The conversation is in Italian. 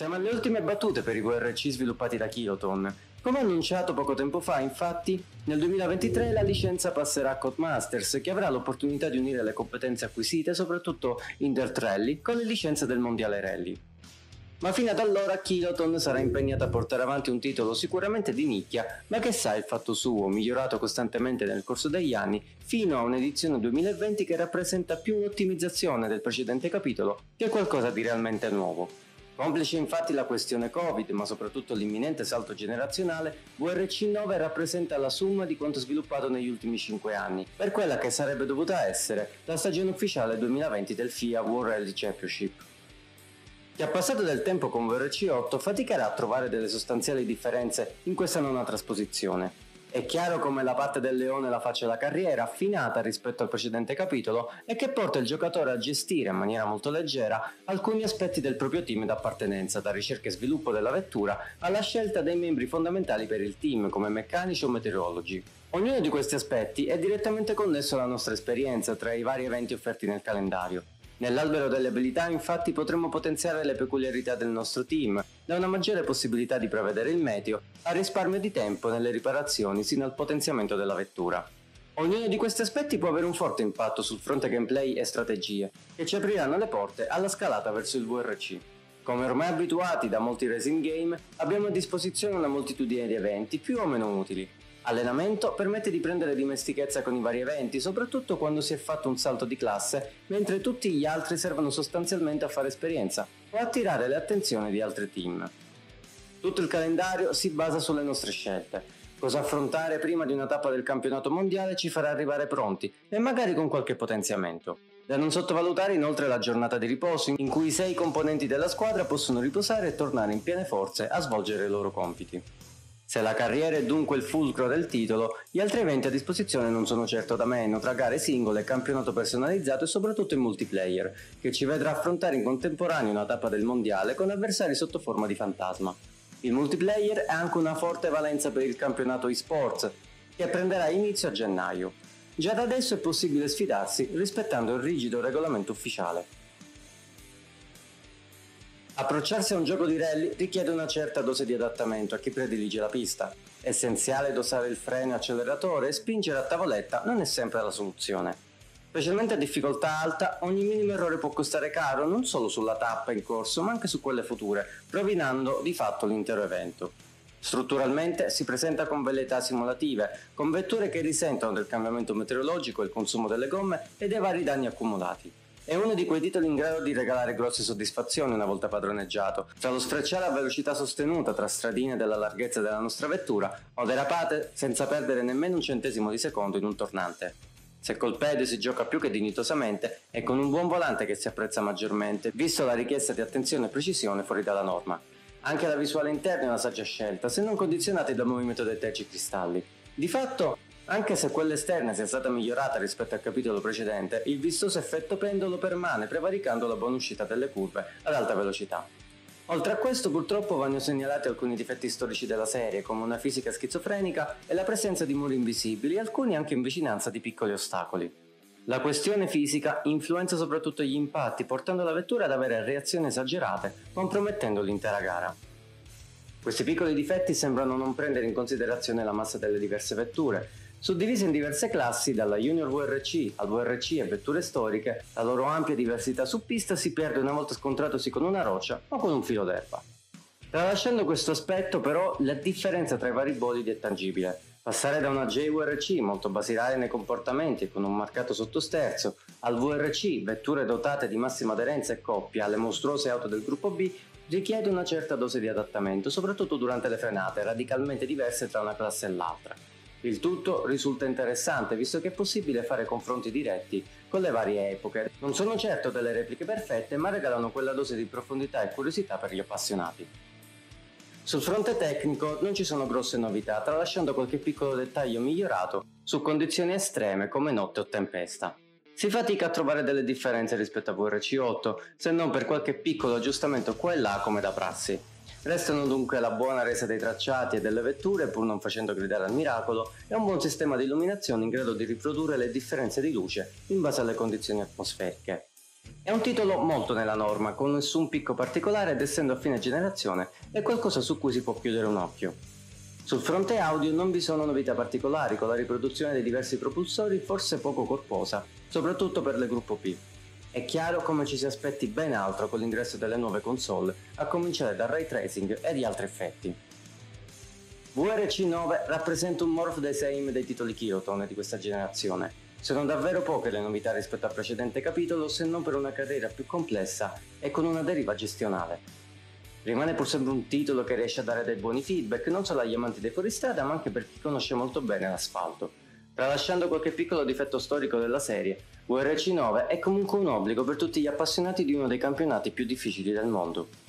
Siamo alle ultime battute per i WRC sviluppati da Kylotonn. Come annunciato poco tempo fa, infatti, nel 2023 la licenza passerà a Codemasters, che avrà l'opportunità di unire le competenze acquisite, soprattutto in Dirt Rally, con le licenze del Mondiale Rally. Ma fino ad allora Kylotonn sarà impegnata a portare avanti un titolo sicuramente di nicchia, ma che sa il fatto suo, migliorato costantemente nel corso degli anni, fino a un'edizione 2020 che rappresenta più un'ottimizzazione del precedente capitolo che qualcosa di realmente nuovo. Complice infatti la questione Covid, ma soprattutto l'imminente salto generazionale, WRC 9 rappresenta la somma di quanto sviluppato negli ultimi 5 anni, per quella che sarebbe dovuta essere la stagione ufficiale 2020 del FIA World Rally Championship. Chi ha passato del tempo con WRC 8 faticherà a trovare delle sostanziali differenze in questa nona trasposizione. È chiaro come la parte del leone la faccia la carriera, affinata rispetto al precedente capitolo, e che porta il giocatore a gestire in maniera molto leggera alcuni aspetti del proprio team d'appartenenza, da ricerca e sviluppo della vettura alla scelta dei membri fondamentali per il team, come meccanici o meteorologi. Ognuno di questi aspetti è direttamente connesso alla nostra esperienza tra i vari eventi offerti nel calendario. Nell'albero delle abilità, infatti, potremmo potenziare le peculiarità del nostro team, da una maggiore possibilità di prevedere il meteo, al risparmio di tempo nelle riparazioni sino al potenziamento della vettura. Ognuno di questi aspetti può avere un forte impatto sul fronte gameplay e strategie, che ci apriranno le porte alla scalata verso il WRC. Come ormai abituati da molti racing game, abbiamo a disposizione una moltitudine di eventi più o meno utili. Allenamento permette di prendere dimestichezza con i vari eventi, soprattutto quando si è fatto un salto di classe, mentre tutti gli altri servono sostanzialmente a fare esperienza o attirare l'attenzione di altri team. Tutto il calendario si basa sulle nostre scelte. Cosa affrontare prima di una tappa del campionato mondiale ci farà arrivare pronti e magari con qualche potenziamento. Da non sottovalutare inoltre la giornata di riposo, in cui i 6 componenti della squadra possono riposare e tornare in piene forze a svolgere i loro compiti. Se la carriera è dunque il fulcro del titolo, gli altri eventi a disposizione non sono certo da meno, tra gare singole, campionato personalizzato e soprattutto in multiplayer, che ci vedrà affrontare in contemporanea una tappa del mondiale con avversari sotto forma di fantasma. Il multiplayer ha anche una forte valenza per il campionato eSports, che prenderà inizio a gennaio. Già da adesso è possibile sfidarsi rispettando il rigido regolamento ufficiale. Approcciarsi a un gioco di rally richiede una certa dose di adattamento a chi predilige la pista. Essenziale dosare il freno e acceleratore, e spingere a tavoletta non è sempre la soluzione. Specialmente a difficoltà alta, ogni minimo errore può costare caro non solo sulla tappa in corso, ma anche su quelle future, rovinando di fatto l'intero evento. Strutturalmente si presenta con velleità simulative, con vetture che risentono del cambiamento meteorologico, il consumo delle gomme e dei vari danni accumulati. È uno di quei titoli in grado di regalare grosse soddisfazioni una volta padroneggiato, tra lo sfrecciare a velocità sostenuta tra stradine della larghezza della nostra vettura o derapate senza perdere nemmeno un centesimo di secondo in un tornante. Se col pedio si gioca più che dignitosamente, è con un buon volante che si apprezza maggiormente, visto la richiesta di attenzione e precisione fuori dalla norma. Anche la visuale interna è una saggia scelta, se non condizionati dal movimento dei tergicristalli. Di fatto, anche se quella esterna sia stata migliorata rispetto al capitolo precedente, il vistoso effetto pendolo permane, prevaricando la buona uscita delle curve ad alta velocità. Oltre a questo, purtroppo vanno segnalati alcuni difetti storici della serie, come una fisica schizofrenica e la presenza di muri invisibili, alcuni anche in vicinanza di piccoli ostacoli. La questione fisica influenza soprattutto gli impatti, portando la vettura ad avere reazioni esagerate, compromettendo l'intera gara. Questi piccoli difetti sembrano non prendere in considerazione la massa delle diverse vetture, suddivise in diverse classi, dalla Junior WRC al WRC e vetture storiche. La loro ampia diversità su pista si perde una volta scontratosi con una roccia o con un filo d'erba. Tralasciando questo aspetto, però, la differenza tra i vari bolidi è tangibile. Passare da una J-WRC molto basilare nei comportamenti e con un marcato sottosterzo, al WRC, vetture dotate di massima aderenza e coppia alle mostruose auto del gruppo B, richiede una certa dose di adattamento, soprattutto durante le frenate, radicalmente diverse tra una classe e l'altra. Il tutto risulta interessante, visto che è possibile fare confronti diretti con le varie epoche. Non sono certo delle repliche perfette, ma regalano quella dose di profondità e curiosità per gli appassionati. Sul fronte tecnico non ci sono grosse novità, tralasciando qualche piccolo dettaglio migliorato su condizioni estreme come notte o tempesta. Si fatica a trovare delle differenze rispetto a WRC 8, se non per qualche piccolo aggiustamento qua e là come da prassi. Restano dunque la buona resa dei tracciati e delle vetture, pur non facendo gridare al miracolo, e un buon sistema di illuminazione in grado di riprodurre le differenze di luce in base alle condizioni atmosferiche. È È un titolo molto nella norma, con nessun picco particolare ed essendo a fine generazione è qualcosa su cui si può chiudere un occhio. Sul fronte audio non vi sono novità particolari, con la riproduzione dei diversi propulsori forse poco corposa, soprattutto per le gruppo P. È chiaro come ci si aspetti ben altro con l'ingresso delle nuove console, a cominciare dal ray tracing e di altri effetti. WRC 9 rappresenta un morph design dei titoli Kylotonn di questa generazione. Sono davvero poche le novità rispetto al precedente capitolo, se non per una carriera più complessa e con una deriva gestionale. Rimane pur sempre un titolo che riesce a dare dei buoni feedback non solo agli amanti dei fuoristrada ma anche per chi conosce molto bene l'asfalto. Tralasciando qualche piccolo difetto storico della serie, WRC 9 è comunque un obbligo per tutti gli appassionati di uno dei campionati più difficili del mondo.